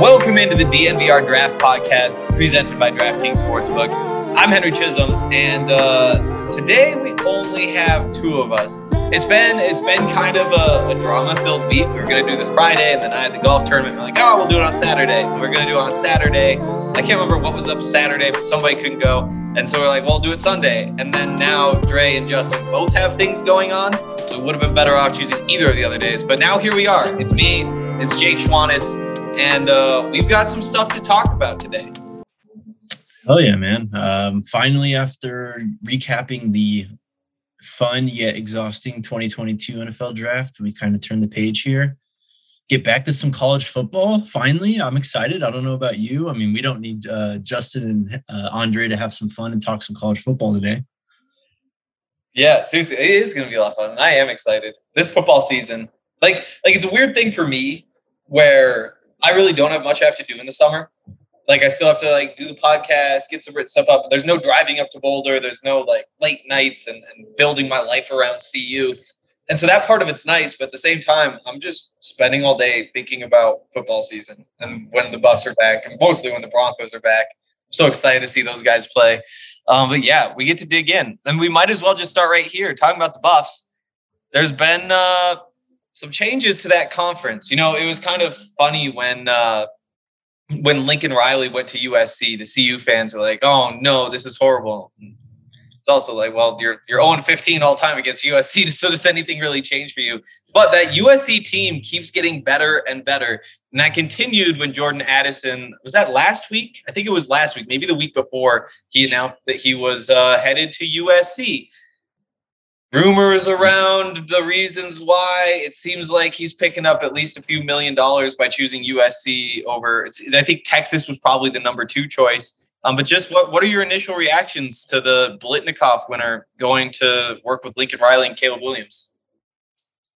Welcome into the DNVR Draft Podcast, presented by DraftKings Sportsbook. I'm Henry Chisholm, and today we only have two of us. It's been kind of a drama-filled week. We were going to do this Friday, and then I had the golf tournament. We're like, oh, we'll do it on Saturday. And we're going to do it on Saturday. I can't remember what was up Saturday, but somebody couldn't go. And so we're like, well, do it Sunday. And then now Dre and Justin both have things going on, so it would have been better off choosing either of the other days. But now here we are. It's me. It's Jake Schwanitz. And we've got some stuff to talk about today. Hell yeah, man. Finally, after recapping the fun yet exhausting 2022 NFL draft, we kind of turned the page here. Get back to some college football. Finally, I'm excited. I don't know about you. I mean, we don't need Justin and Andre to have some fun and talk some college football today. Yeah, seriously, it is going to be a lot of fun. I am excited. This football season, like it's a weird thing for me where I really don't have much I have to do in the summer. Like I still have to like do the podcast, get some written stuff up. There's no driving up to Boulder. There's no like late nights and building my life around CU. And so that part of it's nice, but at the same time, I'm just spending all day thinking about football season and when the Buffs are back and mostly when the Broncos are back. I'm so excited to see those guys play. But yeah, we get to dig in, and we might as well just start right here talking about the Buffs. There's been, some changes to that conference. You know, it was kind of funny when Lincoln Riley went to USC, the CU fans are like, oh no, this is horrible. It's also like, well, you're 0-15 all time against USC. So does anything really change for you? But that USC team keeps getting better and better. And that continued when Jordan Addison, was that last week? I think it was last week, maybe the week before, he announced that he was headed to USC. Rumors around the reasons why. It seems like he's picking up at least a few $1 million by choosing USC over. I think Texas was probably the number two choice. But just what are your initial reactions to the Biletnikoff winner going to work with Lincoln Riley and Caleb Williams?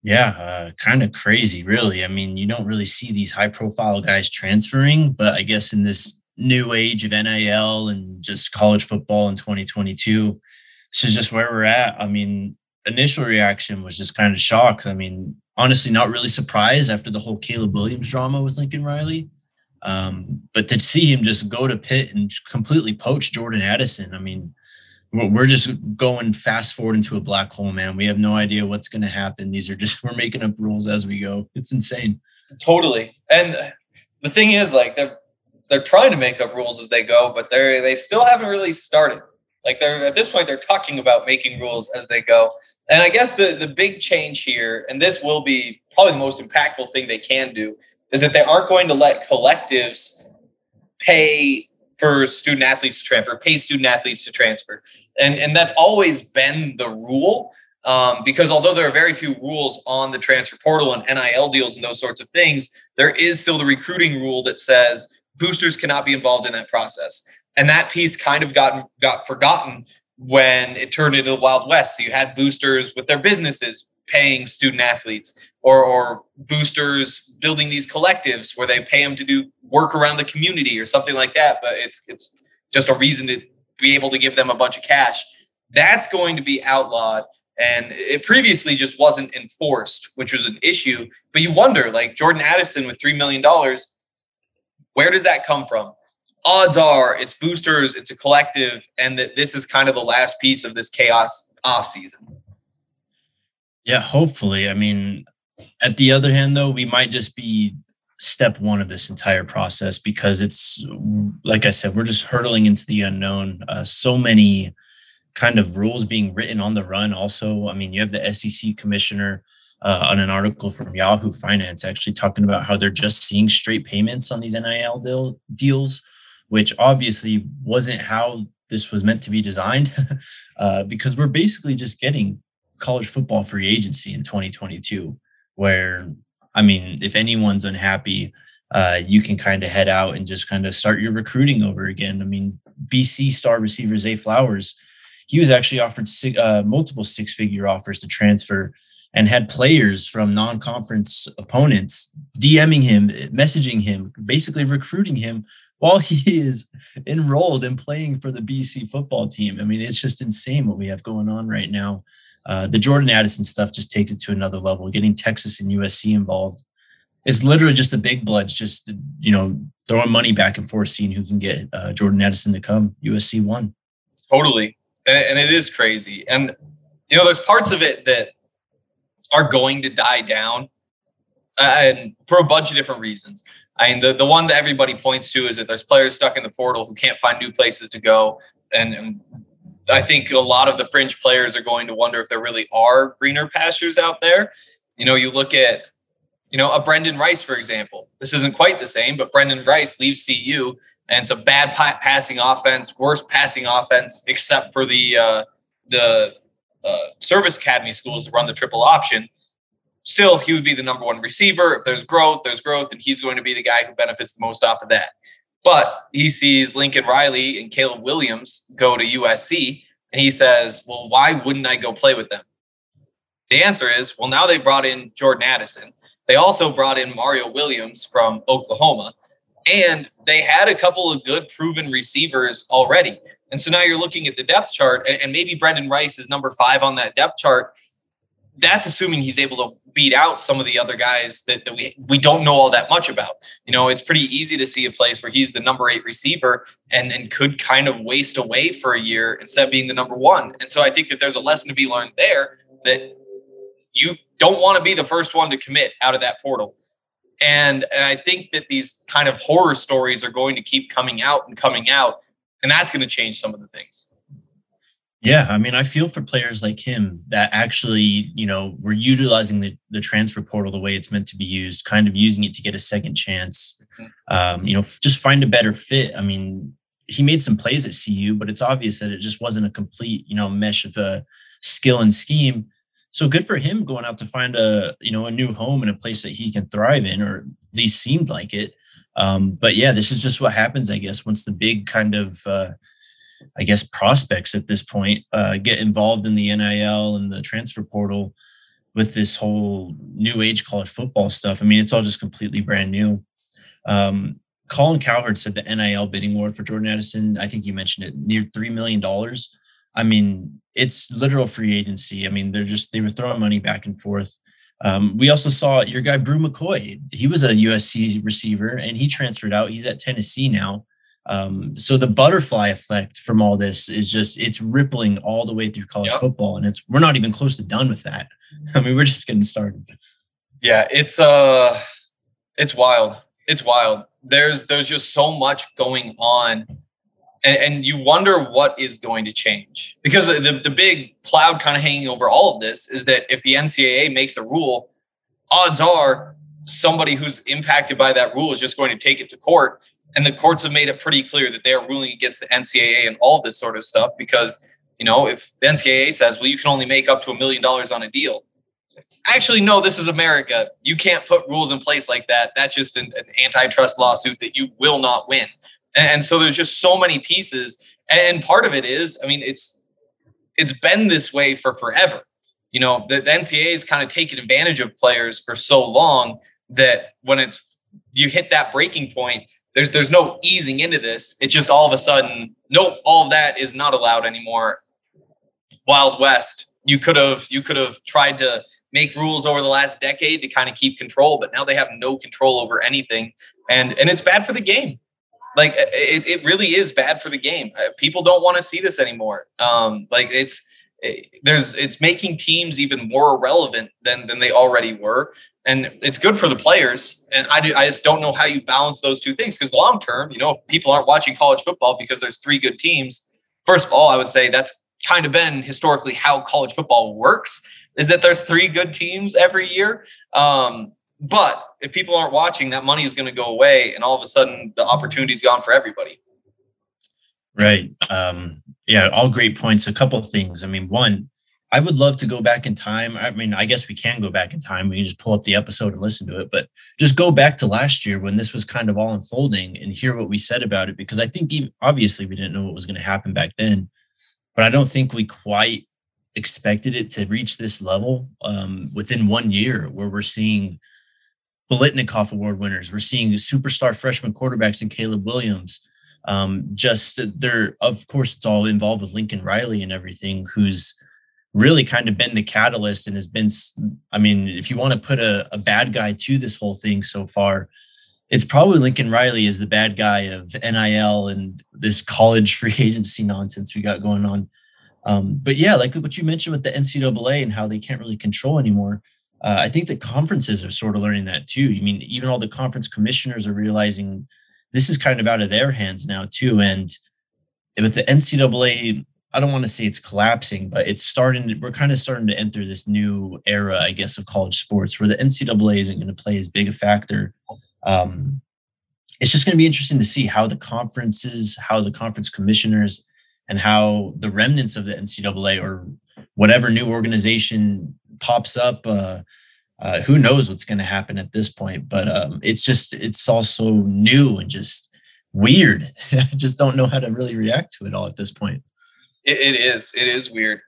Yeah, kind of crazy, really. I mean, you don't really see these high-profile guys transferring, but I guess in this new age of NIL and just college football in 2022, this is just where we're at. I mean, initial reaction was just kind of shocked. I mean, honestly, not really surprised after the whole Caleb Williams drama with Lincoln Riley. But to see him just go to Pitt and completely poach Jordan Addison, I mean, we're just going fast forward into a black hole, man. We have no idea what's going to happen. We're making up rules as we go. It's insane. Totally. And the thing is, like, they're trying to make up rules as they go, but they still haven't really started. Like, at this point, they're talking about making rules as they go. And I guess the big change here, and this will be probably the most impactful thing they can do, is that they aren't going to let collectives pay for student-athletes to transfer, pay student-athletes to transfer. And that's always been the rule, because although there are very few rules on the transfer portal and NIL deals and those sorts of things, there is still the recruiting rule that says boosters cannot be involved in that process. And that piece kind of got forgotten when it turned into the Wild West. So you had boosters with their businesses paying student athletes or boosters building these collectives where they pay them to do work around the community or something like that. But it's just a reason to be able to give them a bunch of cash. That's going to be outlawed. And it previously just wasn't enforced, which was an issue. But you wonder, like Jordan Addison with $3 million, where does that come from? Odds are it's boosters, it's a collective, and that this is kind of the last piece of this chaos off season. Yeah, hopefully. I mean, At the other hand, though, we might just be step one of this entire process because it's, like I said, we're just hurtling into the unknown. So many kind of rules being written on the run also. I mean, you have the SEC commissioner on an article from Yahoo Finance actually talking about how they're just seeing straight payments on these NIL deals, which obviously wasn't how this was meant to be designed because we're basically just getting college football free agency in 2022 where, I mean, if anyone's unhappy, you can kind of head out and just kind of start your recruiting over again. I mean, BC star receiver Zay Flowers, he was actually offered multiple six-figure offers to transfer and had players from non-conference opponents DMing him, messaging him, basically recruiting him while he is enrolled and playing for the BC football team. I mean, it's just insane what we have going on right now. The Jordan Addison stuff just takes it to another level. Getting Texas and USC involved, it's literally just the big bloods, just, you know, throwing money back and forth, seeing who can get Jordan Addison to come. USC won. Totally. And it is crazy. And, you know, there's parts of it that are going to die down and for a bunch of different reasons. I mean, the one that everybody points to is that there's players stuck in the portal who can't find new places to go. And I think a lot of the fringe players are going to wonder if there really are greener pastures out there. You know, you look at, you know, a Brendan Rice, for example. This isn't quite the same, but Brendan Rice leaves CU, and it's a bad passing offense, worst passing offense, except for the service academy schools that run the triple option. Still, he would be the number one receiver. If there's growth, and he's going to be the guy who benefits the most off of that. But he sees Lincoln Riley and Caleb Williams go to USC, and he says, well, why wouldn't I go play with them? The answer is, well, now they brought in Jordan Addison. They also brought in Mario Williams from Oklahoma, and they had a couple of good proven receivers already. And so now you're looking at the depth chart, and maybe Brendan Rice is number 5 on that depth chart. That's assuming he's able to beat out some of the other guys that we don't know all that much about. You know, it's pretty easy to see a place where he's the number 8 receiver and could kind of waste away for a year instead of being the number 1. And so I think that there's a lesson to be learned there that you don't want to be the first one to commit out of that portal. And I think that these kind of horror stories are going to keep coming out. And that's going to change some of the things. Yeah, I mean, I feel for players like him that actually, you know, were utilizing the transfer portal the way it's meant to be used, kind of using it to get a second chance, you know, just find a better fit. I mean, he made some plays at CU, but it's obvious that it just wasn't a complete, you know, mesh of a skill and scheme. So good for him going out to find a, you know, a new home and a place that he can thrive in, or at least seemed like it. But yeah, this is just what happens, I guess, once the big kind of, I guess, prospects at this point get involved in the NIL and the transfer portal with this whole new age college football stuff. I mean, it's all just completely brand new. Colin Cowherd said the NIL bidding war for Jordan Addison, I think you mentioned it, near $3 million. I mean, it's literal free agency. I mean, they were throwing money back and forth. We also saw your guy, Brew McCoy. He was a USC receiver and he transferred out. He's at Tennessee now. So the butterfly effect from all this is just, it's rippling all the way through college football. And we're not even close to done with that. I mean, we're just getting started. Yeah. It's wild. It's wild. There's just so much going on and you wonder what is going to change, because the big cloud kind of hanging over all of this is that if the NCAA makes a rule, odds are somebody who's impacted by that rule is just going to take it to court. And the courts have made it pretty clear that they are ruling against the NCAA and all this sort of stuff because, you know, if the NCAA says, well, you can only make up to $1 million on a deal. Actually, no, this is America. You can't put rules in place like that. That's just an antitrust lawsuit that you will not win. And so there's just so many pieces. And part of it is, I mean, it's been this way for forever. You know, the NCAA has kind of taken advantage of players for so long that when you hit that breaking point, there's no easing into this. It's just all of a sudden, nope, all of that is not allowed anymore. Wild West. You could have tried to make rules over the last decade to kind of keep control, but now they have no control over anything. And it's bad for the game. Like it really is bad for the game. People don't want to see this anymore. Like it's it's making teams even more irrelevant than they already were. And it's good for the players. And I just don't know how you balance those two things, because long term, if people aren't watching college football because there's three good teams, first of all, I would say that's kind of been historically how college football works, is that there's three good teams every year. But if people aren't watching, that money is going to go away. And all of a sudden the opportunity's gone for everybody. Right. Yeah, all great points. A couple of things. I mean, one, I would love to go back in time. I mean, I guess we can go back in time. We can just pull up the episode and listen to it, but just go back to last year when this was kind of all unfolding and hear what we said about it, because I think even, obviously we didn't know what was going to happen back then, but I don't think we quite expected it to reach this level within 1 year, where we're seeing Biletnikoff award winners. We're seeing superstar freshman quarterbacks in Caleb Williams. Of course, it's all involved with Lincoln Riley and everything, who's really kind of been the catalyst and has been, I mean, if you want to put a bad guy to this whole thing so far, it's probably Lincoln Riley is the bad guy of NIL and this college free agency nonsense we got going on. But yeah, like what you mentioned with the NCAA and how they can't really control anymore. I think that conferences are sort of learning that too. I mean, even all the conference commissioners are realizing this is kind of out of their hands now too. And with the NCAA, I don't want to say it's collapsing, but it's we're kind of starting to enter this new era, I guess, of college sports where the NCAA isn't going to play as big a factor. It's just going to be interesting to see how the conferences, how the conference commissioners, and how the remnants of the NCAA or whatever new organization pops up. Who knows what's going to happen at this point, but it's also new and just weird. I just don't know how to really react to it all at this point. It is weird.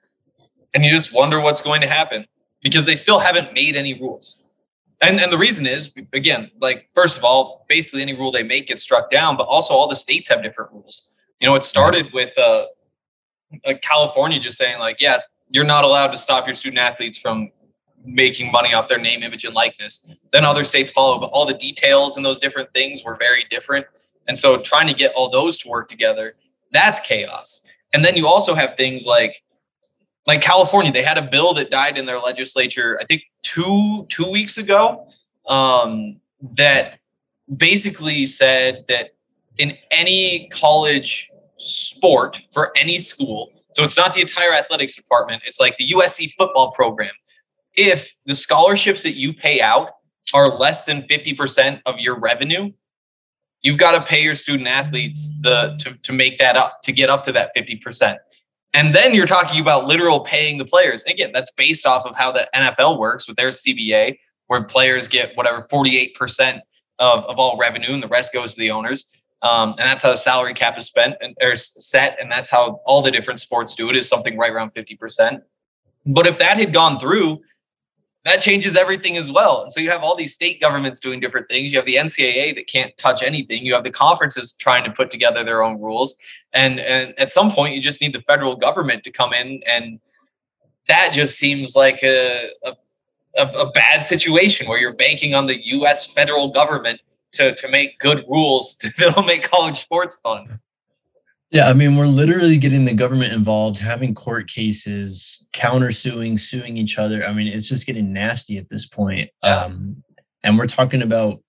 And you just wonder what's going to happen, because they still haven't made any rules. And the reason is, again, like, first of all, basically any rule they make gets struck down, but also all the states have different rules. It started with California just saying like, yeah, you're not allowed to stop your student athletes from making money off their name, image, and likeness. Then other states follow, but all the details and those different things were very different. And so trying to get all those to work together, that's chaos. And then you also have things like California, they had a bill that died in their legislature, I think two weeks ago, that basically said that in any college sport for any school, so it's not the entire athletics department, it's like the USC football program, if the scholarships that you pay out are less than 50% of your revenue, you've got to pay your student athletes to make that up, to get up to that 50%. And then you're talking about literal paying the players. And again, that's based off of how the NFL works with their CBA, where players get whatever 48% of all revenue and the rest goes to the owners. And that's how the salary cap is spent or set. And that's how all the different sports do it, is something right around 50%. But if that had gone through, that changes everything as well. And so you have all these state governments doing different things. You have the NCAA that can't touch anything. You have the conferences trying to put together their own rules. And at some point, you just need the federal government to come in. And that just seems like a bad situation where you're banking on the U.S. federal government to make good rules that'll make college sports fun. Yeah, I mean, we're literally getting the government involved, having court cases, countersuing, suing each other. I mean, it's just getting nasty at this point. Yeah. And we're talking about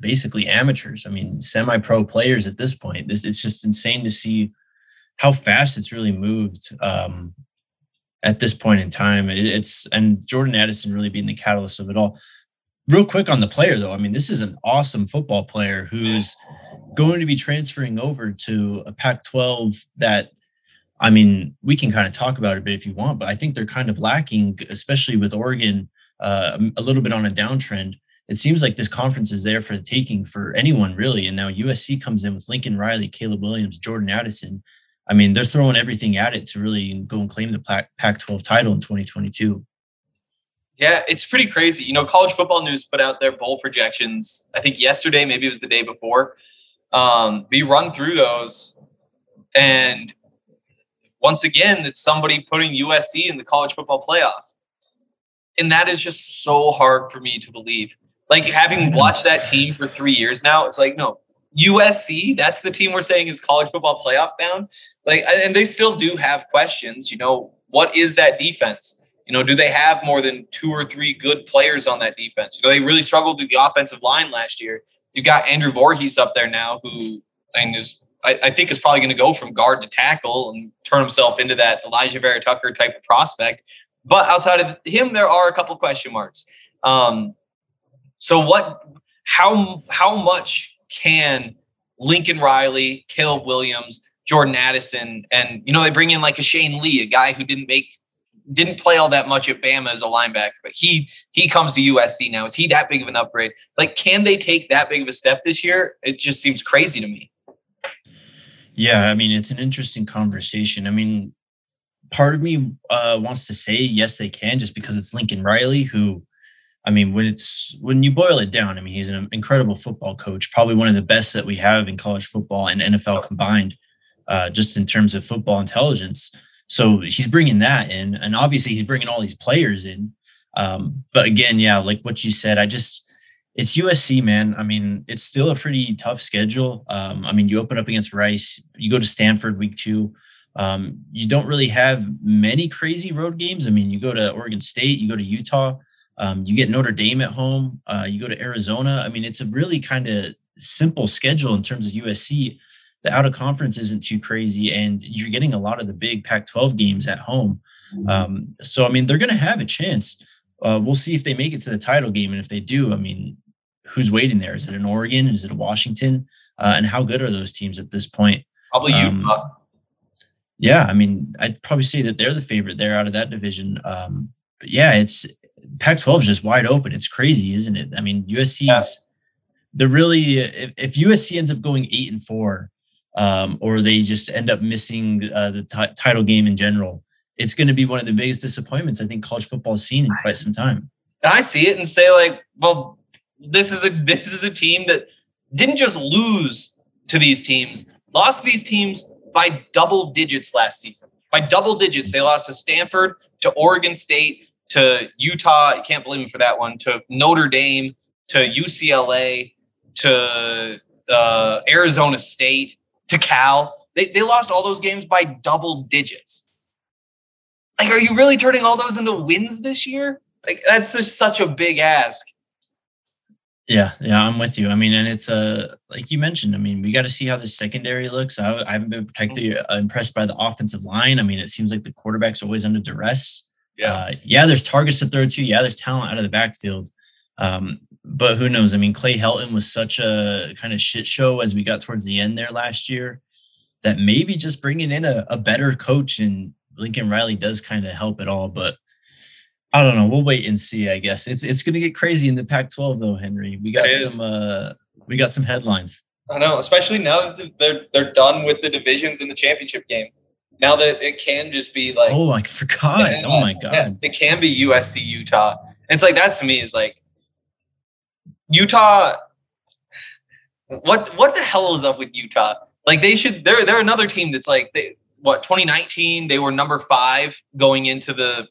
basically amateurs. I mean, semi-pro players at this point. It's just insane to see how fast it's really moved at this point in time. And Jordan Addison really being the catalyst of it all. Real quick on the player, though. I mean, this is an awesome football player who's going to be transferring over to a Pac-12 that, I mean, we can kind of talk about it a bit if you want, but I think they're kind of lacking, especially with Oregon, a little bit on a downtrend. It seems like this conference is there for the taking for anyone, really. And now USC comes in with Lincoln Riley, Caleb Williams, Jordan Addison. I mean, they're throwing everything at it to really go and claim the Pac-12 title in 2022. Yeah, it's pretty crazy. College Football News put out their bowl projections, I think yesterday, maybe it was the day before. We run through those. And once again, it's somebody putting USC in the college football playoff. And that is just so hard for me to believe. Like, having watched that team for 3 years now, it's like, no, USC, that's the team we're saying is college football playoff bound. Like, and they still do have questions, what is that defense? You know, do they have more than two or three good players on that defense? You know, they really struggled with the offensive line last year. You've got Andrew Voorhees up there now, who I think is probably going to go from guard to tackle and turn himself into that Elijah Vera Tucker type of prospect. But outside of him, there are a couple question marks. So how much can Lincoln Riley, Caleb Williams, Jordan Addison, and, you know, they bring in like a Shane Lee, a guy who didn't play all that much at Bama as a linebacker, but he comes to USC now. Is he that big of an upgrade? Like, can they take that big of a step this year? It just seems crazy to me. Yeah, I mean, it's an interesting conversation. I mean, part of me wants to say yes, they can, just because it's Lincoln Riley, who, I mean, when you boil it down, I mean, he's an incredible football coach, probably one of the best that we have in college football and NFL combined, just in terms of football intelligence. So he's bringing that in, and obviously he's bringing all these players in. But again, yeah, like what you said, it's USC, man. I mean, it's still a pretty tough schedule. I mean, you open up against Rice, you go to Stanford week 2. You don't really have many crazy road games. I mean, you go to Oregon State, you go to Utah, you get Notre Dame at home, you go to Arizona. I mean, it's a really kind of simple schedule in terms of USC. The out of conference isn't too crazy, and you're getting a lot of the big Pac-12 games at home. So, I mean, they're going to have a chance. We'll see if they make it to the title game. And if they do, I mean, who's waiting there? Is it an Oregon? Is it a Washington? And how good are those teams at this point? Probably Utah. Yeah, I mean, I'd probably say that they're the favorite there out of that division. But yeah, it's Pac-12 is just wide open. It's crazy, isn't it? I mean, USC's, they're really, if USC ends up going 8-4, or they just end up missing the title game in general, it's going to be one of the biggest disappointments I think college football has seen in quite some time. I see it and say, like, well, this is a team that didn't just lose to these teams, lost to these teams by double digits last season. By double digits, they lost to Stanford, to Oregon State, to Utah. I can't blame them for that one. To Notre Dame, to UCLA, to Arizona State, to Cal. They lost all those games by double digits. Like, are you really turning all those into wins this year? Like, that's just such a big ask. Yeah, I'm with you. I mean, and it's like you mentioned, I mean, we got to see how the secondary looks. I haven't been particularly impressed by the offensive line. I mean, it seems like the quarterback's always under duress. Yeah, there's targets to throw to. Yeah, there's talent out of the backfield. But who knows? I mean, Clay Helton was such a kind of shit show as we got towards the end there last year that maybe just bringing in a better coach and Lincoln Riley does kind of help it all. But I don't know. We'll wait and see, I guess. It's going to get crazy in the Pac-12, though, Henry. We got some headlines. I know, especially now that they're done with the divisions in the championship game. Now that it can just be like, oh, I forgot. Yeah, oh my God, yeah, it can be USC, Utah. And it's like, that's, to me, is like Utah. What the hell is up with Utah? Like, they should. They're another team that's like, 2019, they were number 5 going into the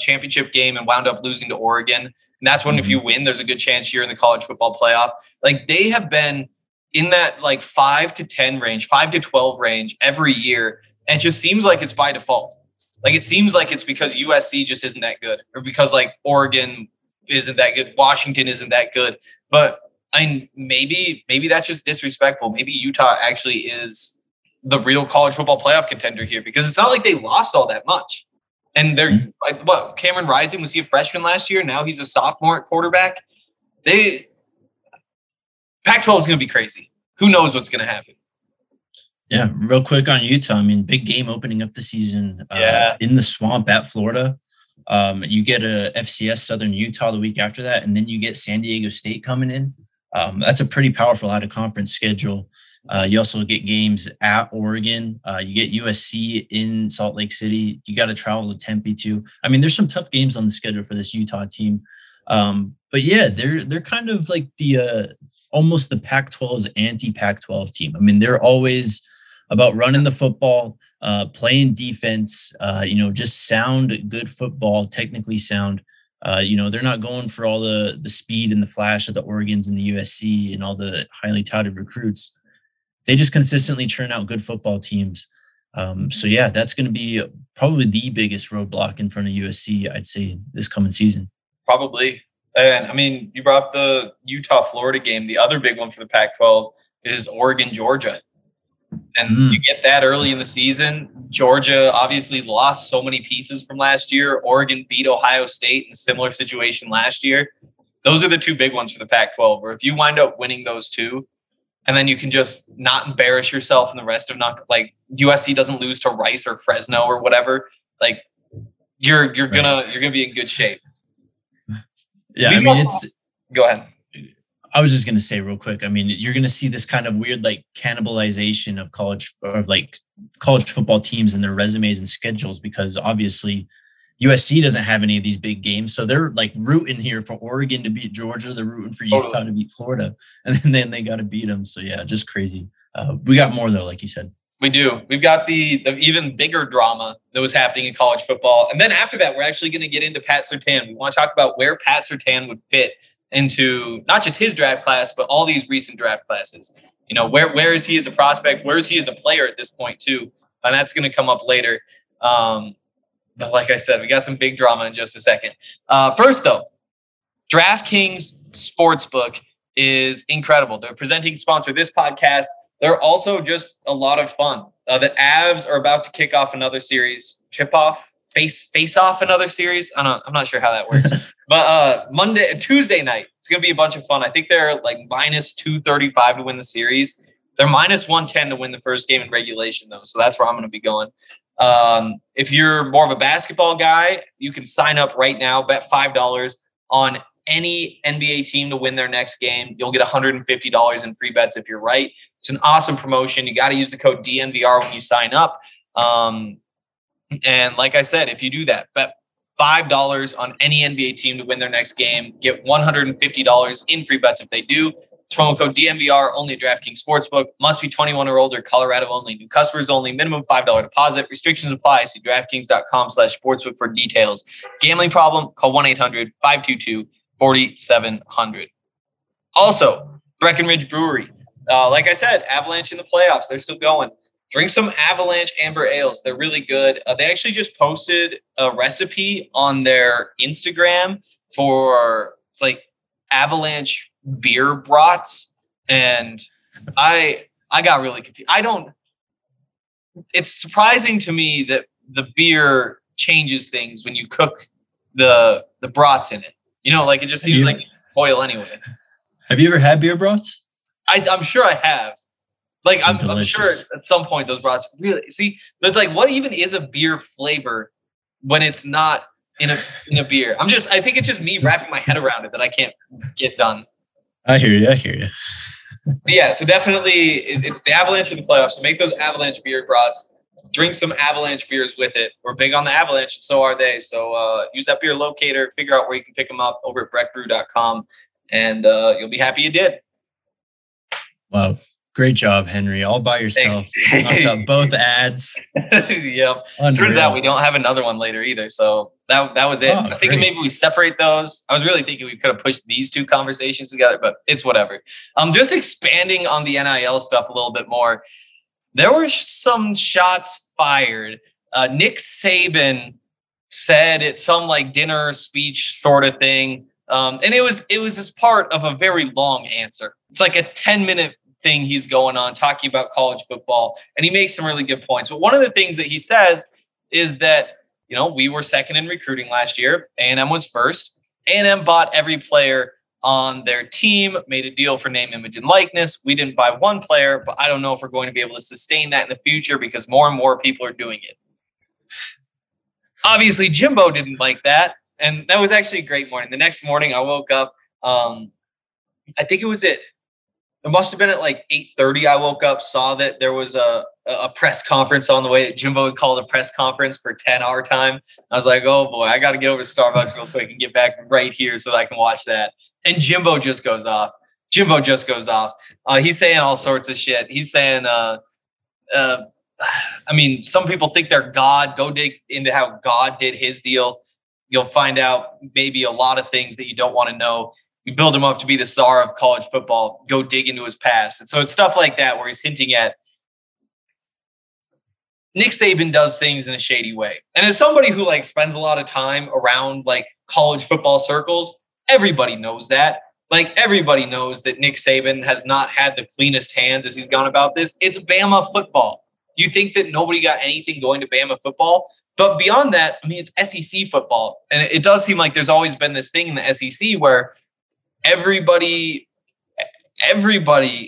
championship game and wound up losing to Oregon. And that's when, if you win, there's a good chance you're in the college football playoff. Like, they have been in that like 5-10 range, 5-12 range every year. And it just seems like it's by default. Like, it seems like it's because USC just isn't that good, or because like Oregon isn't that good, Washington isn't that good. But I mean, maybe that's just disrespectful. Maybe Utah actually is the real college football playoff contender here, because it's not like they lost all that much. And they're like, what, Cameron Rising, was he a freshman last year? Now he's a sophomore at quarterback. Pac-12 is going to be crazy. Who knows what's going to happen? Yeah. Real quick on Utah. I mean, big game opening up the season in the swamp at Florida. You get a FCS Southern Utah the week after that, and then you get San Diego State coming in. That's a pretty powerful out of conference schedule. You also get games at Oregon. You get USC in Salt Lake City. You got to travel to Tempe too. I mean, there's some tough games on the schedule for this Utah team. But yeah, they're kind of like the almost the Pac-12's anti-Pac-12 team. I mean, they're always about running the football, playing defense. Just sound good football, technically sound. They're not going for all the speed and the flash of the Oregons and the USC and all the highly touted recruits. They just consistently churn out good football teams. So yeah, that's going to be probably the biggest roadblock in front of USC, I'd say, this coming season. Probably. And I mean, you brought the Utah-Florida game. The other big one for the Pac-12 is Oregon-Georgia. And you get that early in the season. Georgia obviously lost so many pieces from last year. Oregon beat Ohio State in a similar situation last year. Those are the two big ones for the Pac-12, where if you wind up winning those two, and then you can just not embarrass yourself in the rest of like USC doesn't lose to Rice or Fresno or whatever, like you're gonna be in good shape. Yeah, I mean, go ahead. I was just going to say real quick, I mean, you're going to see this kind of weird, like, cannibalization of college football teams and their resumes and schedules, because obviously USC doesn't have any of these big games. So they're like rooting here for Oregon to beat Georgia. They're rooting for Utah to beat Florida, and then they got to beat them. So yeah, just crazy. We got more though, like you said. We do. We've got the even bigger drama that was happening in college football. And then after that, we're actually going to get into Pat Surtain. We want to talk about where Pat Surtain would fit into not just his draft class, but all these recent draft classes. You know, where is he as a prospect? Where is he as a player at this point too? And that's going to come up later. But like I said, we got some big drama in just a second. First though, DraftKings Sportsbook is incredible. They're presenting sponsor this podcast. They're also just a lot of fun. The Avs are about to kick off another series. Face off another series. I'm not sure how that works. But Tuesday night, it's going to be a bunch of fun. I think they're like minus 235 to win the series. They're minus 110 to win the first game in regulation, though. So that's where I'm going to be going. If you're more of a basketball guy, you can sign up right now. Bet $5 on any NBA team to win their next game. You'll get $150 in free bets if you're right. It's an awesome promotion. You got to use the code DNVR when you sign up. And like I said, if you do that, bet $5 on any NBA team to win their next game, get $150 in free bets if they do. It's promo code DNVR, only at DraftKings Sportsbook. Must be 21 or older, Colorado only, new customers only, minimum $5 deposit. Restrictions apply. See DraftKings.com/sportsbook for details. Gambling problem? Call 1-800-522-4700. Also, Breckenridge Brewery. Like I said, Avalanche in the playoffs. They're still going. Drink some Avalanche Amber Ales. They're really good. They actually just posted a recipe on their Instagram for, it's like Avalanche beer brats. And I got really confused. It's surprising to me that the beer changes things when you cook the brats in it. You know, like it just seems like oil anyway. Have you ever had beer brats? I'm sure I have. Like, I'm sure at some point those brats really there's like, what even is a beer flavor when it's not in a beer? I think it's just me wrapping my head around it that I can't get done. I hear you. Yeah. So definitely it's the Avalanche in the playoffs. So make those Avalanche beer brats, drink some Avalanche beers with it. We're big on the Avalanche. And so are they. So, use that beer locator, figure out where you can pick them up over at breckbrew.com, and, you'll be happy you did. Wow. Great job, Henry. All by yourself. Both ads. Yep. Unreal. Turns out we don't have another one later either. So that was it. Oh, I was thinking maybe we separate those. I was really thinking we could have pushed these two conversations together, but it's whatever. Just expanding on the NIL stuff a little bit more. There were some shots fired. Nick Saban said at some like dinner speech sort of thing. And it was as part of a very long answer. It's like a 10-minute thing he's going on talking about college football, and he makes some really good points. But one of the things that he says is that, you know, we were second in recruiting last year. A&M was first. A&M bought every player on their team, made a deal for name, image, and likeness. We didn't buy one player, but I don't know if we're going to be able to sustain that in the future because more and more people are doing it. Obviously, Jimbo didn't like that, and that was actually a great morning. The next morning, I woke up. I think it was it. It must have been at like 8:30. I woke up, saw that there was a press conference on the way. Jimbo would call the press conference for 10 our time. I was like, oh boy, I got to get over to Starbucks real quick and get back right here so that I can watch that. And Jimbo just goes off. He's saying all sorts of shit. He's saying, I mean, some people think they're God. Go dig into how God did his deal. You'll find out maybe a lot of things that you don't want to know. We build him up to be the czar of college football. Go dig into his past. And so it's stuff like that where he's hinting at Nick Saban does things in a shady way. And as somebody who like spends a lot of time around like college football circles, everybody knows that. Like everybody knows that Nick Saban has not had the cleanest hands as he's gone about this. It's Bama football. You think that nobody got anything going to Bama football? But beyond that, I mean, it's SEC football. And it does seem like there's always been this thing in the SEC where everybody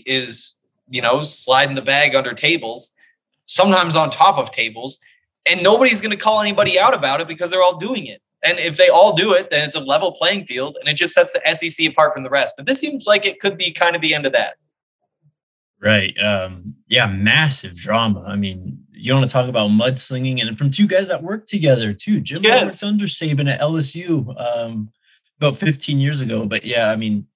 is, you know, sliding the bag under tables, sometimes on top of tables, and nobody's going to call anybody out about it because they're all doing it. And if they all do it, then it's a level playing field, and it just sets the SEC apart from the rest. But this seems like it could be kind of the end of that. Right. Yeah, massive drama. I mean, you want to talk about mudslinging, and from two guys that worked together, too. Jim Roberts under Saban at LSU about 15 years ago. But, yeah, I mean,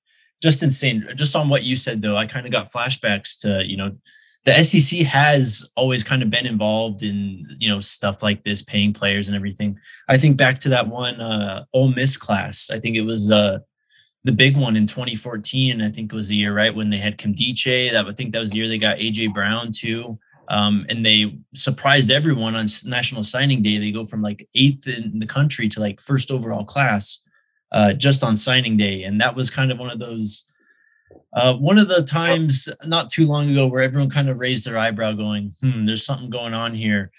just insane. Just on what you said, though, I kind of got flashbacks to, you know, the SEC has always kind of been involved in, you know, stuff like this, paying players and everything. I think back to that one Ole Miss class. I think it was the big one in 2014. I think it was the year, right, when they had Kimdiche. I think that was the year they got A.J. Brown, too. And they surprised everyone on National Signing Day. They go from like 8th in the country to like first overall class just on signing day. And that was kind of one of those... one of the times not too long ago where everyone kind of raised their eyebrow going, there's something going on here.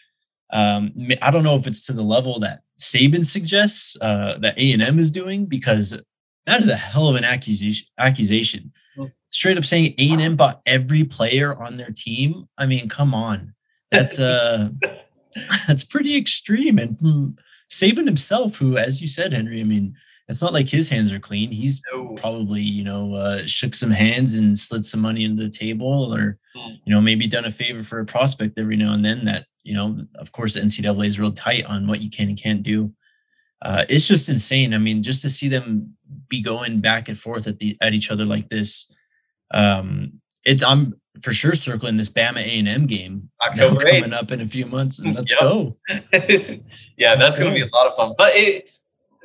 I don't know if it's to the level that Saban suggests that A&M is doing, because that is a hell of an accusation. Straight up saying A&M bought every player on their team. I mean, come on. That's that's pretty extreme. And Saban himself, who, as you said, Henry, I mean, it's not like his hands are clean. He's probably, you know, shook some hands and slid some money into the table, or, you know, maybe done a favor for a prospect every now and then that, you know, of course, the NCAA is real tight on what you can and can't do. It's just insane. I mean, just to see them be going back and forth at each other like this. I'm for sure circling this Bama A&M game October 8th. Coming up in a few months. And let's go. Yeah, that's going to be a lot of fun. But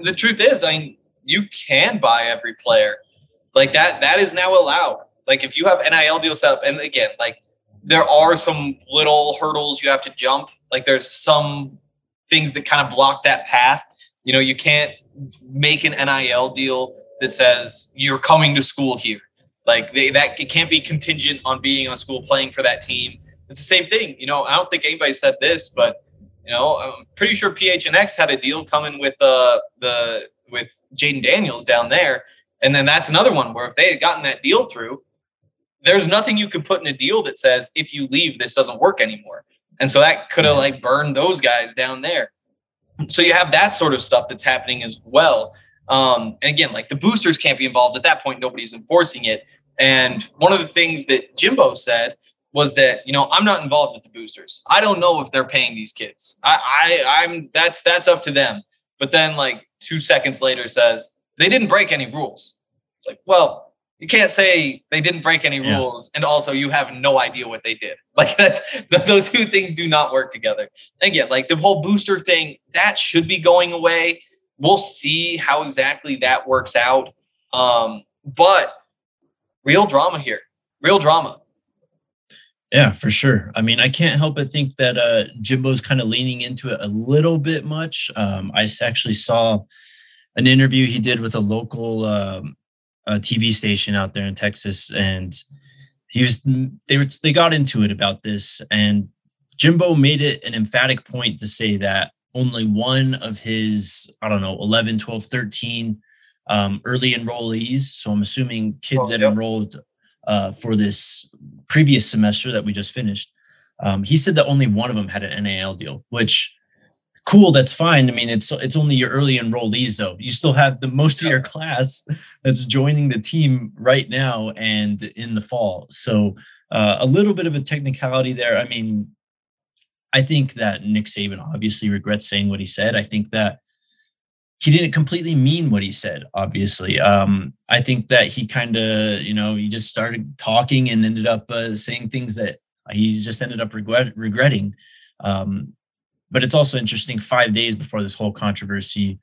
the truth is, I mean, you can buy every player like that. That is now allowed. Like if you have NIL deals set up, and again, like there are some little hurdles you have to jump. Like there's some things that kind of block that path. You know, you can't make an NIL deal that says you're coming to school here. Like it can't be contingent on being on school, playing for that team. It's the same thing. You know, I don't think anybody said this, but you know, I'm pretty sure PHNX had a deal coming with Jaden Daniels down there. And then that's another one where if they had gotten that deal through, there's nothing you could put in a deal that says, if you leave, this doesn't work anymore. And so that could have like burned those guys down there. So you have that sort of stuff that's happening as well. And again, like the boosters can't be involved at that point. Nobody's enforcing it. And one of the things that Jimbo said was that, you know, I'm not involved with the boosters. I don't know if they're paying these kids. That's up to them. But then like 2 seconds later says they didn't break any rules. It's like, well, you can't say they didn't break any rules. And also you have no idea what they did. Like those two things do not work together. And yet like the whole booster thing that should be going away. We'll see how exactly that works out. But real drama here, real drama. Yeah, for sure. I mean, I can't help but think that Jimbo's kind of leaning into it a little bit much. I actually saw an interview he did with a local TV station out there in Texas, and they got into it about this, and Jimbo made it an emphatic point to say that only one of his, I don't know, 11, 12, 13 early enrollees, so I'm assuming kids that enrolled for this previous semester that we just finished, he said that only one of them had an NIL deal, which cool. That's fine. I mean, it's only your early enrollees though. You still have the most of your class that's joining the team right now and in the fall. So a little bit of a technicality there. I mean, I think that Nick Saban obviously regrets saying what he said. I think that he didn't completely mean what he said, obviously. I think that he kind of, you know, he just started talking and ended up saying things that he just ended up regretting. But it's also interesting, 5 days before this whole controversy,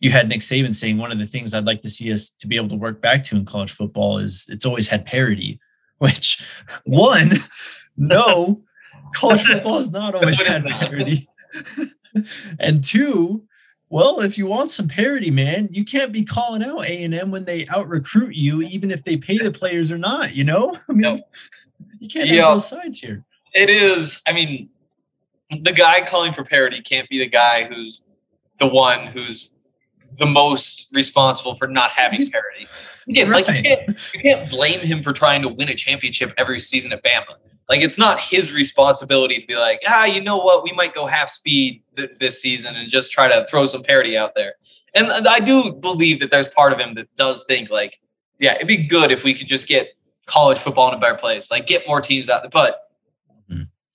you had Nick Saban saying, one of the things I'd like to see us to be able to work back to in college football is it's always had parity, which no, college football is not always had parity. And two, well, if you want some parity, man, you can't be calling out A&M when they out-recruit you, even if they pay the players or not, you know? I mean, you can't have both sides here. It is. I mean, the guy calling for parity can't be the guy who's the one who's the most responsible for not having parity. Again, like you can't blame him for trying to win a championship every season at Bama. Like, it's not his responsibility to be like, you know what, we might go half speed this season and just try to throw some parity out there. And I do believe that there's part of him that does think like, yeah, it'd be good if we could just get college football in a better place, like get more teams out there. But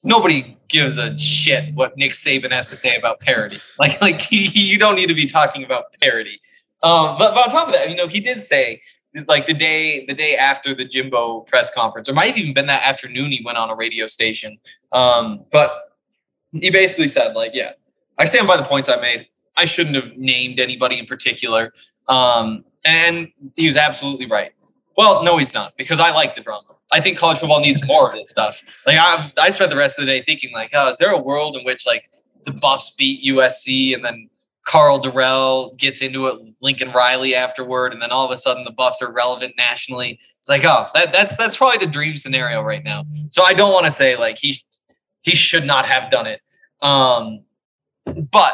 nobody gives a shit what Nick Saban has to say about parity. Like you don't need to be talking about parity. But on top of that, you know, he did say, like the day after the Jimbo press conference, or might have even been that afternoon, he went on a radio station. But he basically said, like, yeah, I stand by the points I made. I shouldn't have named anybody in particular. And he was absolutely right. Well, no, he's not, because I like the drama. I think college football needs more of this stuff. Like I spent the rest of the day thinking, like, is there a world in which like the Buffs beat USC and then Carl Durrell gets into it with Lincoln Riley afterward, and then all of a sudden the Buffs are relevant nationally? It's like, that's probably the dream scenario right now. So I don't want to say like he should not have done it, but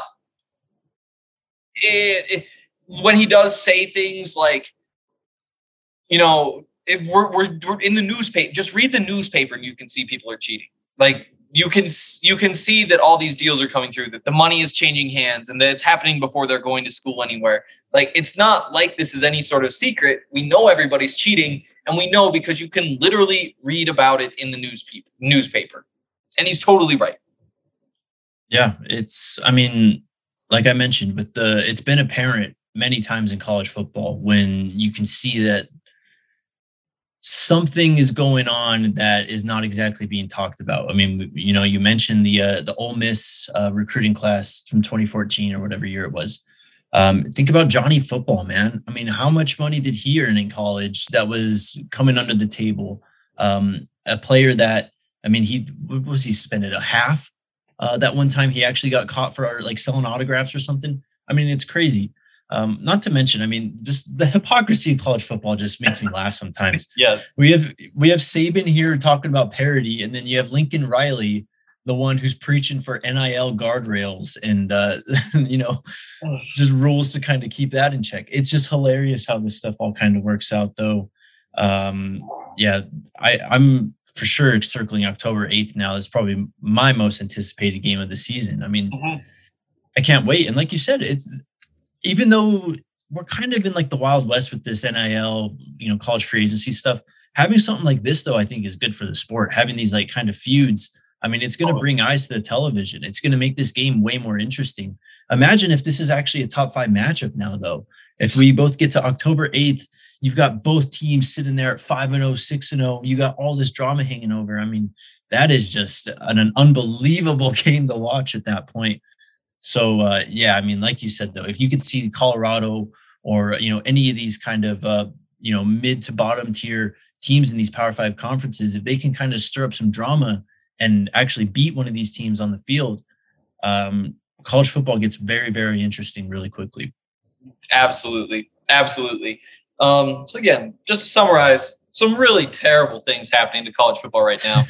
when he does say things like, you know, we're in the newspaper. Just read the newspaper, and you can see people are cheating. Like. You can see that all these deals are coming through, that the money is changing hands and that it's happening before they're going to school anywhere. Like, it's not like this is any sort of secret. We know everybody's cheating, and we know because you can literally read about it in the newspaper. And he's totally right. Yeah, it's, I mean, like I mentioned, but it's been apparent many times in college football when you can see that something is going on that is not exactly being talked about. I mean, you know, you mentioned the Ole Miss recruiting class from 2014 or whatever year it was. Think about Johnny Football, man. I mean, how much money did he earn in college that was coming under the table? A player that, I mean, he suspended a half that one time. He actually got caught for like selling autographs or something. I mean, it's crazy. Not to mention, I mean, just the hypocrisy in college football just makes me laugh sometimes. Yes. We have Saban here talking about parity, and then you have Lincoln Riley, the one who's preaching for NIL guardrails and, you know, just rules to kind of keep that in check. It's just hilarious how this stuff all kind of works out, though. I'm for sure circling October 8th now. It's probably my most anticipated game of the season. I mean, I can't wait. And like you said, it's, even though we're kind of in like the Wild West with this NIL, you know, college free agency stuff, having something like this, though, I think is good for the sport. Having these like kind of feuds, I mean, it's going to bring eyes to the television. It's going to make this game way more interesting. Imagine if this is actually a top 5 matchup now, though. If we both get to October 8th, you've got both teams sitting there at 5-0, 6-0. You got all this drama hanging over. I mean, that is just an unbelievable game to watch at that point. So, I mean, like you said, though, if you could see Colorado or, you know, any of these kind of, you know, mid to bottom tier teams in these Power 5 conferences, if they can kind of stir up some drama and actually beat one of these teams on the field, college football gets very, very interesting really quickly. Absolutely. Absolutely. So, again, just to summarize, some really terrible things happening to college football right now.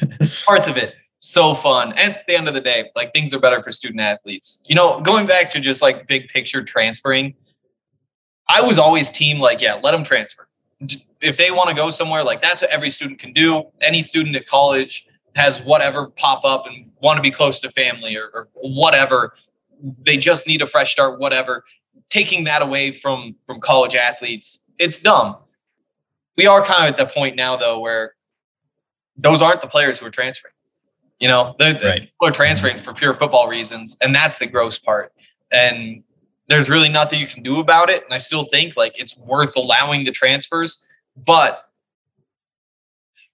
Parts of it so fun. And at the end of the day, like, things are better for student athletes. You know, going back to just like big picture transferring, I was always team like, yeah, let them transfer. If they want to go somewhere, like, that's what every student can do. Any student at college has whatever pop up and want to be close to family or whatever. They just need a fresh start, whatever. Taking that away from college athletes, it's dumb. We are kind of at the point now, though, where those aren't the players who are transferring. You know, they're transferring for pure football reasons, and that's the gross part. And there's really nothing you can do about it. And I still think, like, it's worth allowing the transfers. But,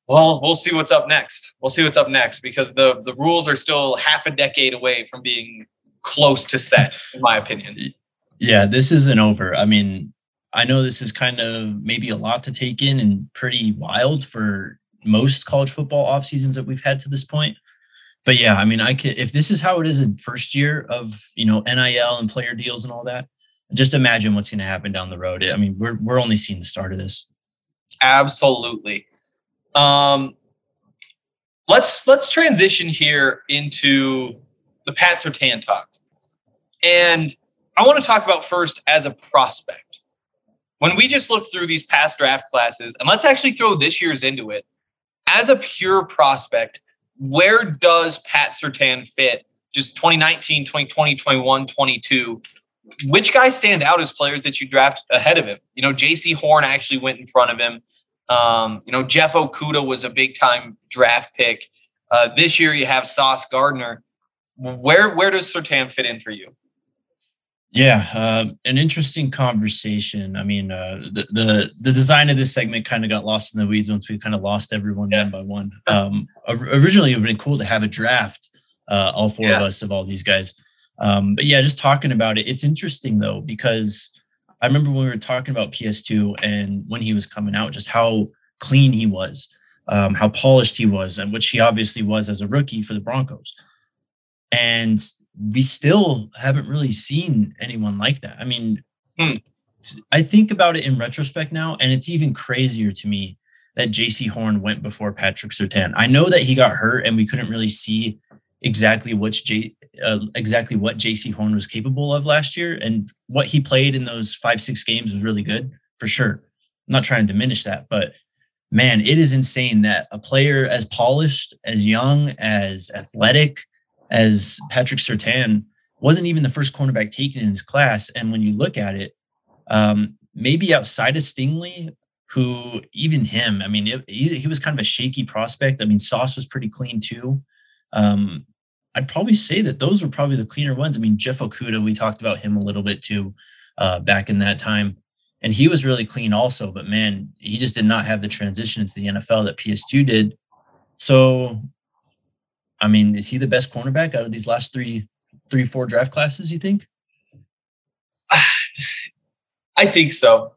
well, we'll see what's up next. We'll see what's up next, because the rules are still half a decade away from being close to set, in my opinion. Yeah, this isn't over. I mean, I know this is kind of maybe a lot to take in and pretty wild for most college football off seasons that we've had to this point. But yeah, I mean, I could, if this is how it is in first year of, you know, NIL and player deals and all that, just imagine what's going to happen down the road. I mean, we're only seeing the start of this. Absolutely. Let's transition here into the Pat Surtain talk. And I want to talk about first as a prospect. When we just looked through these past draft classes, and let's actually throw this year's into it, as a pure prospect, where does Pat Surtain fit? Just 2019, 2020, 21, 22. Which guys stand out as players that you draft ahead of him? You know, JC Horn actually went in front of him. You know, Jeff Okudah was a big-time draft pick. This year you have Sauce Gardner. Where does Surtain fit in for you? Yeah, an interesting conversation. I mean, the design of this segment kind of got lost in the weeds once we kind of lost everyone one by one. Originally, it would have been cool to have a draft, all four of us, of all these guys. But yeah, just talking about it. It's interesting, though, because I remember when we were talking about PS2 and when he was coming out, just how clean he was, how polished he was, and which he obviously was as a rookie for the Broncos. And we still haven't really seen anyone like that. I mean, I think about it in retrospect now, and it's even crazier to me that JC Horn went before Patrick Surtain. I know that he got hurt and we couldn't really see exactly what JC Horn was capable of last year, and what he played in those 5-6 games was really good for sure. I'm not trying to diminish that, but man, it is insane that a player as polished, as young, as athletic as Patrick Surtain wasn't even the first cornerback taken in his class. And when you look at it, maybe outside of Stingley, who even him, I mean, he was kind of a shaky prospect. I mean, Sauce was pretty clean too. I'd probably say that those were probably the cleaner ones. I mean, Jeff Okudah, we talked about him a little bit too, back in that time. And he was really clean also, but man, he just did not have the transition into the NFL that PS2 did. So, I mean, is he the best cornerback out of these last four draft classes, you think? I think so.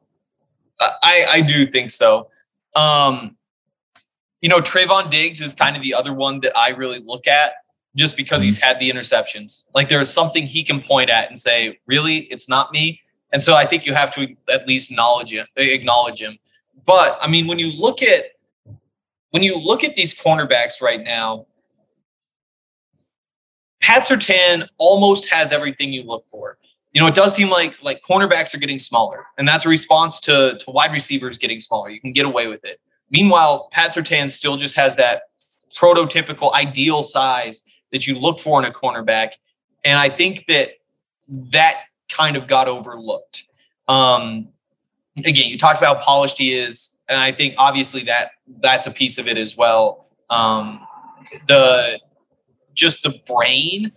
I do think so. You know, Trayvon Diggs is kind of the other one that I really look at just because he's had the interceptions. Like, there is something he can point at and say, really, it's not me. And so I think you have to at least acknowledge him. But, I mean, when you look at these cornerbacks right now, Pat Surtain almost has everything you look for. You know, it does seem like cornerbacks are getting smaller, and that's a response to wide receivers getting smaller. You can get away with it. Meanwhile, Pat Surtain still just has that prototypical ideal size that you look for in a cornerback, and I think that kind of got overlooked. Again, you talked about how polished he is, and I think obviously that's a piece of it as well. Just the brain,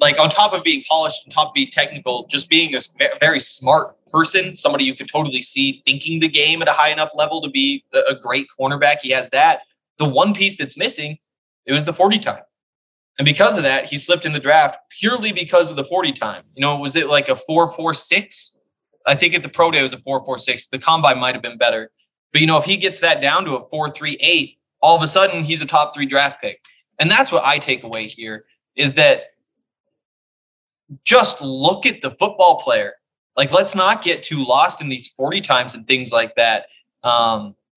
like on top of being polished, on top of being technical, just being a very smart person, somebody you could totally see thinking the game at a high enough level to be a great cornerback. He has that. The one piece that's missing, it was the 40 time. And because of that, he slipped in the draft purely because of the 40 time. You know, was it like a 4.46? I think at the pro day it was a 4.46. The combine might've been better. But you know, if he gets that down to a 4.38, all of a sudden he's a top 3 draft pick. And that's what I take away here, is that just look at the football player. Like, let's not get too lost in these 40 times and things like that.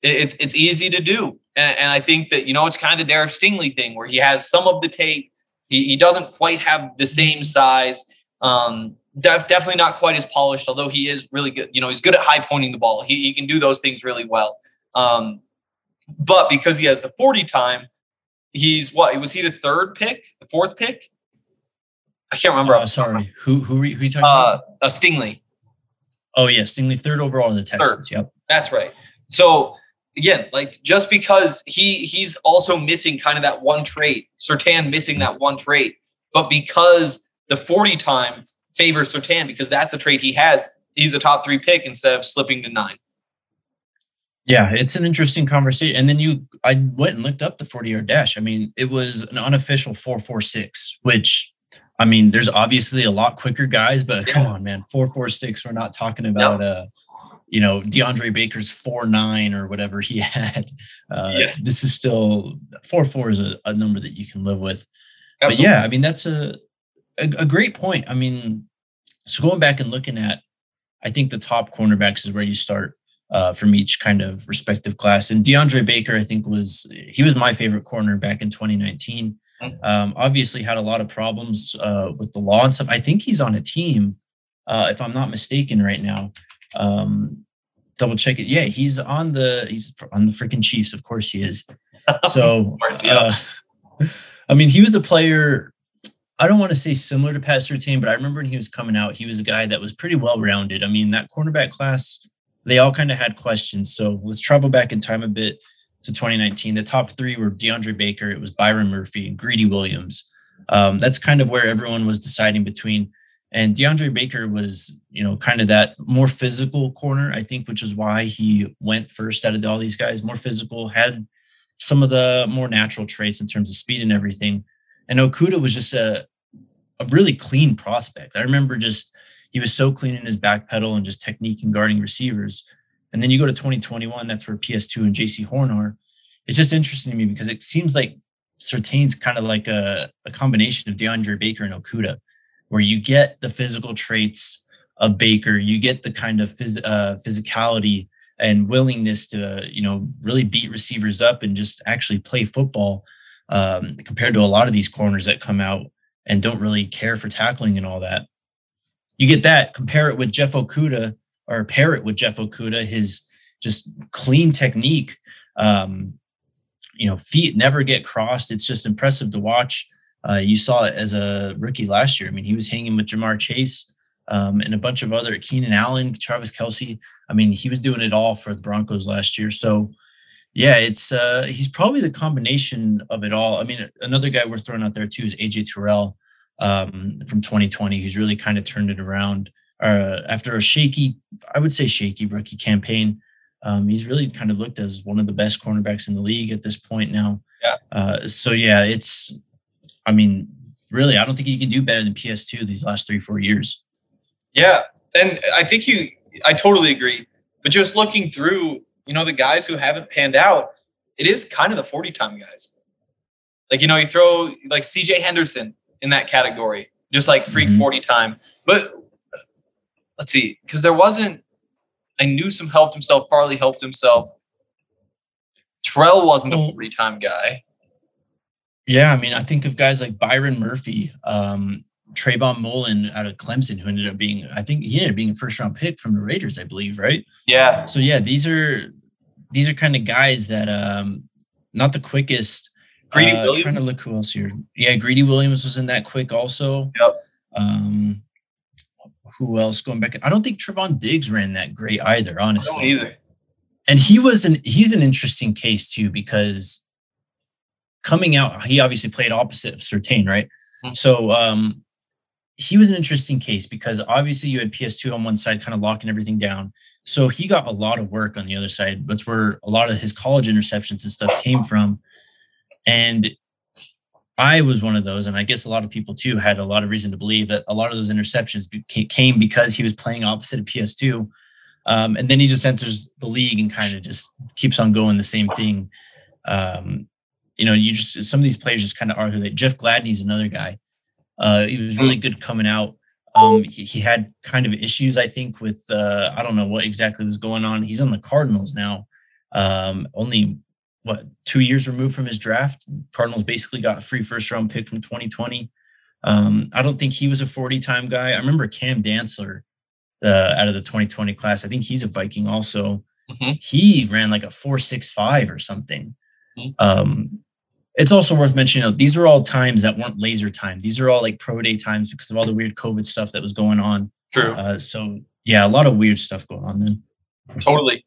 It's easy to do. And I think that, you know, it's kind of the Derek Stingley thing where he has some of the tape. He doesn't quite have the same size. Definitely not quite as polished, although he is really good. You know, he's good at high pointing the ball. He can do those things really well. But because he has the 40 time, was he the third pick? The fourth pick? I can't remember. Sorry. Who are you talking about? Stingley. Oh, yeah. Stingley, third overall in the Texans. Yep. That's right. So, again, like, just because he's also missing kind of that one trait, Surtain missing that one trait, but because the 40 time favors Surtain, because that's a trait he has, he's a top 3 pick instead of slipping to 9. Yeah, it's an interesting conversation. And then I went and looked up the 40-yard dash. I mean, it was an unofficial 4.46, which, I mean, there's obviously a lot quicker guys, but come on, man, 4.46. We're not talking about, you know, DeAndre Baker's 4.9 or whatever he had. This is still 4.4 is a number that you can live with. Absolutely. But yeah, I mean, that's a great point. I mean, so going back and looking at, I think the top cornerbacks is where you start from each kind of respective class. And DeAndre Baker, I think, was my favorite corner back in 2019. Obviously had a lot of problems with the law and stuff. I think he's on a team, if I'm not mistaken right now. Double check it. Yeah, he's on the freaking Chiefs. Of course he is. So, I mean, he was a player, I don't want to say similar to Pat Surtain, but I remember when he was coming out, he was a guy that was pretty well-rounded. I mean, that cornerback class, they all kind of had questions. So let's travel back in time a bit to 2019. The top three were DeAndre Baker, it was Byron Murphy, and Greedy Williams. That's kind of where everyone was deciding between. And DeAndre Baker was, you know, kind of that more physical corner, I think, which is why he went first out of all these guys. More physical, had some of the more natural traits in terms of speed and everything. And Okudah was just a really clean prospect. I remember he was so clean in his back pedal and just technique and guarding receivers. And then you go to 2021, that's where PS2 and JC Horn are. It's just interesting to me because it seems like Surtain's kind of like a combination of DeAndre Baker and Okudah, where you get the physical traits of Baker, you get the kind of physicality and willingness to, you know, really beat receivers up and just actually play football, compared to a lot of these corners that come out and don't really care for tackling and all that. You get that, pair it with Jeff Okudah, his just clean technique. You know, feet never get crossed. It's just impressive to watch. You saw it as a rookie last year. I mean, he was hanging with Jamar Chase and a bunch of other, Keenan Allen, Travis Kelsey. I mean, he was doing it all for the Broncos last year. So yeah, it's he's probably the combination of it all. I mean, another guy we're throwing out there too is AJ Terrell from 2020, who's really kind of turned it around after a shaky rookie campaign. He's really kind of looked as one of the best cornerbacks in the league at this point now. Yeah. So yeah, it's, I mean, really, I don't think you can do better than PS2 these last 3-4 years. Yeah. And I think I totally agree, but just looking through, you know, the guys who haven't panned out, it is kind of the 40-time guys. Like, you know, you throw like CJ Henderson in that category, just like freak 40-time. But let's see, because Newsom helped himself, Farley helped himself. Terrell wasn't a 40-time guy. Yeah, I mean, I think of guys like Byron Murphy, Trayvon Mullen out of Clemson, who ended up being a first-round pick from the Raiders, I believe, right? Yeah. So yeah, these are kind of guys that not the quickest. Greedy Williams. Trying to look who else here. Yeah, Greedy Williams was in that quick also. Yep. Who else going back? I don't think Trayvon Diggs ran that great either, honestly. I don't either. And he's an interesting case too, because coming out, he obviously played opposite of Surtain, right? Mm-hmm. So he was an interesting case because obviously you had PS2 on one side kind of locking everything down. So he got a lot of work on the other side. That's where a lot of his college interceptions and stuff came from. And I was one of those, and I guess a lot of people too had a lot of reason to believe that a lot of those interceptions came because he was playing opposite of PS2. And then he just enters the league and kind of just keeps on going the same thing. You know, some of these players just kind of are who they. Jeff Gladney's another guy. He was really good coming out. He had kind of issues, I think, with I don't know what exactly was going on. He's on the Cardinals now. Only 2 years removed from his draft. Cardinals basically got a free first-round pick from 2020. I don't think he was a 40-time guy. I remember Cam Dantzler out of the 2020 class. I think he's a Viking also. Mm-hmm. He ran like a 4.65 or something. Mm-hmm. It's also worth mentioning, these are all times that weren't laser time. These are all like pro day times because of all the weird COVID stuff that was going on. True. So yeah, a lot of weird stuff going on then. Totally.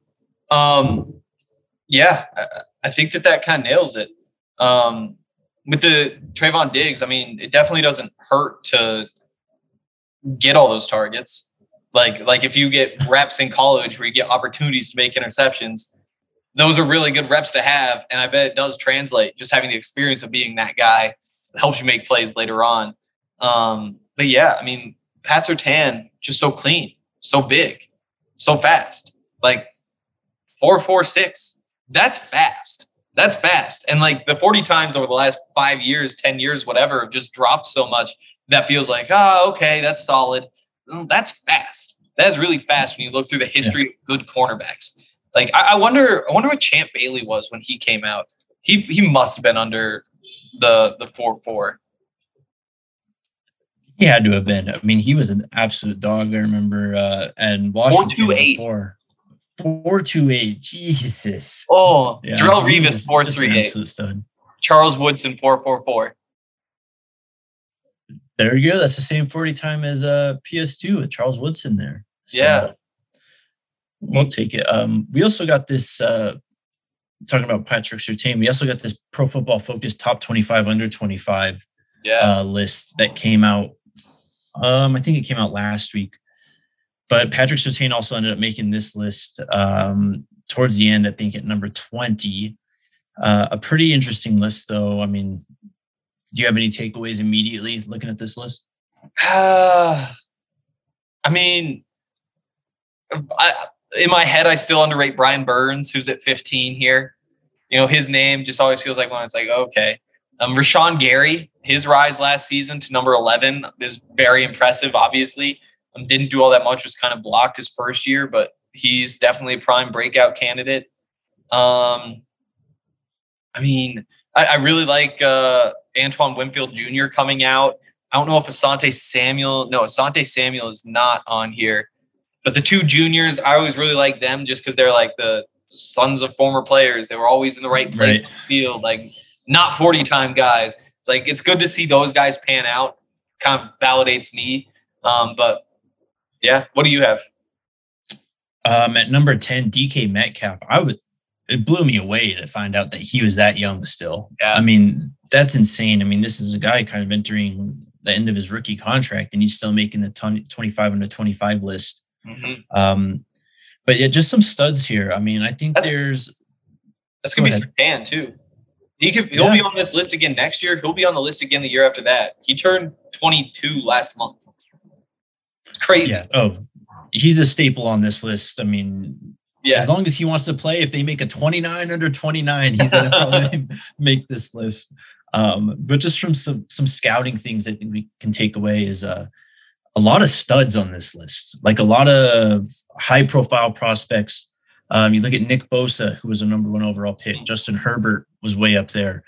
Yeah, I think that kind of nails it. With the Trayvon Diggs, I mean, it definitely doesn't hurt to get all those targets. Like if you get reps in college where you get opportunities to make interceptions, those are really good reps to have. And I bet it does translate, just having the experience of being that guy that helps you make plays later on. But yeah, I mean, Pat Surtain, just so clean, so big, so fast, like 4.46. That's fast. That's fast. And like the 40 times over the last 5 years, 10 years, whatever, have just dropped so much that feels like, oh, okay, that's solid. That's fast. That is really fast when you look through the history of good cornerbacks. Like I wonder what Champ Bailey was when he came out. He must have been under the 4.4. He had to have been. I mean, he was an absolute dog. I remember and Washington 4.28. Jesus. Oh, yeah. Darrelle Revis 4.38. Charles Woodson 4.44. There you go. That's the same 40 time as PS2 with Charles Woodson there. So, yeah. We'll take it. We also got this talking about Patrick Surtain. We also got this Pro Football Focus top 25 under 25 list that came out. I think it came out last week. But Patrick Surtain also ended up making this list towards the end, I think, at number 20. A pretty interesting list, though. I mean, do you have any takeaways immediately looking at this list? I mean, in my head, I still underrate Brian Burns, who's at 15 here. You know, his name just always feels like one. It's like, okay. Rashawn Gary, his rise last season to number 11 is very impressive, obviously. Didn't do all that much, was kind of blocked his first year, but he's definitely a prime breakout candidate. I mean, I really like Antoine Winfield Jr. coming out. I don't know if Asante Samuel is not on here, but the two juniors, I always really like them just because they're like the sons of former players. They were always in the right place in the field, like not 40-time guys. It's like, it's good to see those guys pan out. Kind of validates me. But yeah. What do you have? At number 10, DK Metcalf. It blew me away to find out that he was that young still. Yeah. I mean, that's insane. I mean, this is a guy kind of entering the end of his rookie contract and he's still making the 25 under 25 list. Mm-hmm. But yeah, just some studs here. I mean, I think that's going to be Surtain too. He'll be on this list again next year. He'll be on the list again the year after that. He turned 22 last month. It's crazy. Yeah. Oh, he's a staple on this list. I mean, as long as he wants to play, if they make a 29 under 29, he's going to probably make this list. But just from some scouting things, I think we can take away is a lot of studs on this list, like a lot of high profile prospects. You look at Nick Bosa, who was a number 1 overall pick. Justin Herbert was way up there.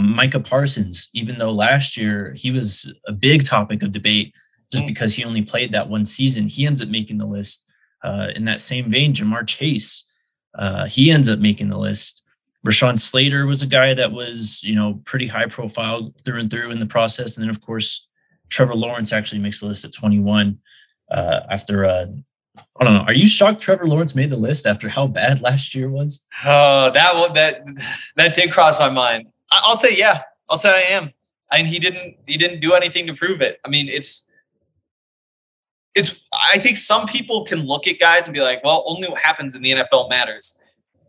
Micah Parsons, even though last year he was a big topic of debate, just because he only played that one season, he ends up making the list. In that same vein, Jamar Chase, he ends up making the list. Rashawn Slater was a guy that was, pretty high profile through and through in the process. And then, of course, Trevor Lawrence actually makes the list at 21 after I don't know. Are you shocked Trevor Lawrence made the list after how bad last year was? Oh, that did cross my mind. I'll say, yeah. I'll say I am. And he didn't do anything to prove it. I mean, I think some people can look at guys and be like, well, only what happens in the NFL matters.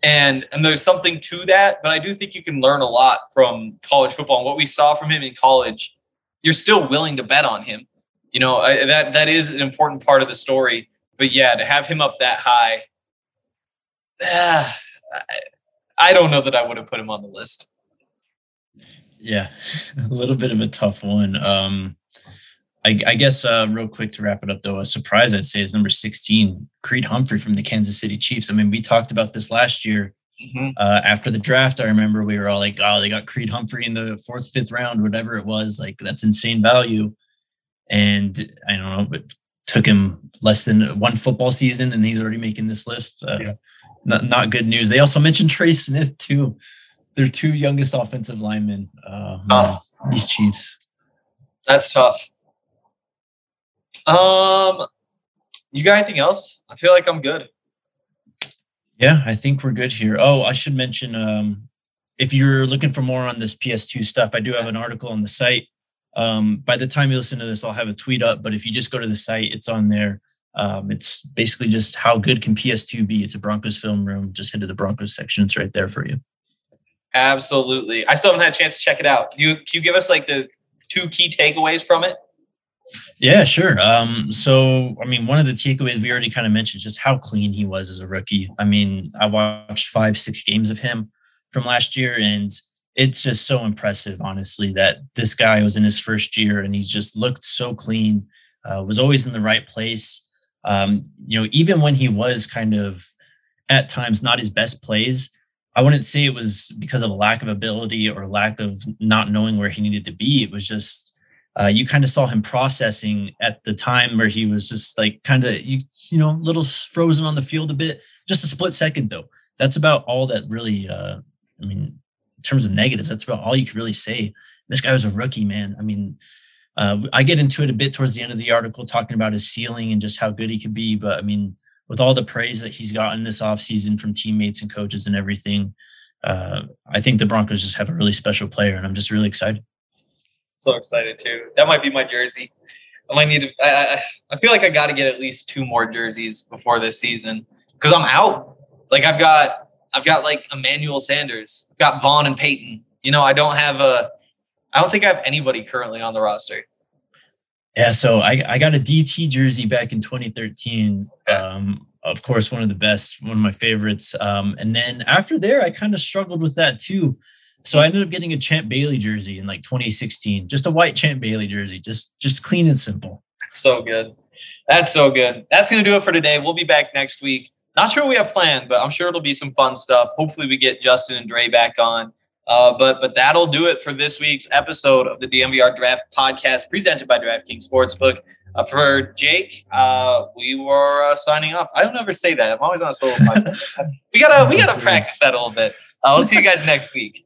And there's something to that, but I do think you can learn a lot from college football. And what we saw from him in college, you're still willing to bet on him. That is an important part of the story. But yeah, to have him up that high, I don't know that I would have put him on the list. Yeah, a little bit of a tough one. I guess real quick to wrap it up, though, a surprise I'd say is number 16, Creed Humphrey from the Kansas City Chiefs. I mean, we talked about this last year after the draft. I remember we were all like, oh, they got Creed Humphrey in the 4th, 5th round, whatever it was. Like, that's insane value. And I don't know, but took him less than one football season and he's already making this list. Not good news. They also mentioned Trey Smith, too. Their two youngest offensive linemen, these Chiefs. That's tough. You got anything else? I feel like I'm good. Yeah, I think we're good here. Oh, I should mention, if you're looking for more on this PS2 stuff, I do have an article on the site. By the time you listen to this, I'll have a tweet up, but if you just go to the site, it's on there. It's basically just how good can PS2 be? It's a Broncos film room. Just head to the Broncos section. It's right there for you. Absolutely. I still haven't had a chance to check it out. Can you give us like the 2 key takeaways from it? Yeah, sure. So, I mean, one of the takeaways we already kind of mentioned, just how clean he was as a rookie. I mean, I watched 5-6 games of him. from last year. And it's just so impressive, honestly, that this guy was in his first year and he's just looked so clean, was always in the right place. Even when he was kind of at times not his best plays, I wouldn't say it was because of a lack of ability or lack of not knowing where he needed to be. It was just, you kind of saw him processing at the time where he was just like kind of, you know, a little frozen on the field a bit, just a split second though. That's about all that really, in terms of negatives, that's about all you could really say. This guy was a rookie, man. I mean, I get into it a bit towards the end of the article talking about his ceiling and just how good he could be. But I mean, with all the praise that he's gotten this offseason from teammates and coaches and everything, I think the Broncos just have a really special player, and I'm just really excited. So excited too. That might be my jersey. I might need to, I feel like I got to get at least two more jerseys before this season because I'm out. Like I've got like Emmanuel Sanders, I've got Vaughn and Peyton. You know, I don't think I have anybody currently on the roster. Yeah, so I got a DT jersey back in 2013. Of course, one of my favorites. And then after there, I kind of struggled with that too. So I ended up getting a Champ Bailey jersey in like 2016, just a white Champ Bailey jersey, just clean and simple. That's so good. That's going to do it for today. We'll be back next week. Not sure what we have planned, but I'm sure it'll be some fun stuff. Hopefully we get Justin and Dre back on. But that'll do it for this week's episode of the DNVR Draft Podcast presented by DraftKings Sportsbook. For Jake, we were signing off. I don't ever say that. I'm always on a solo podcast. We gotta practice that a little bit. We'll see you guys next week.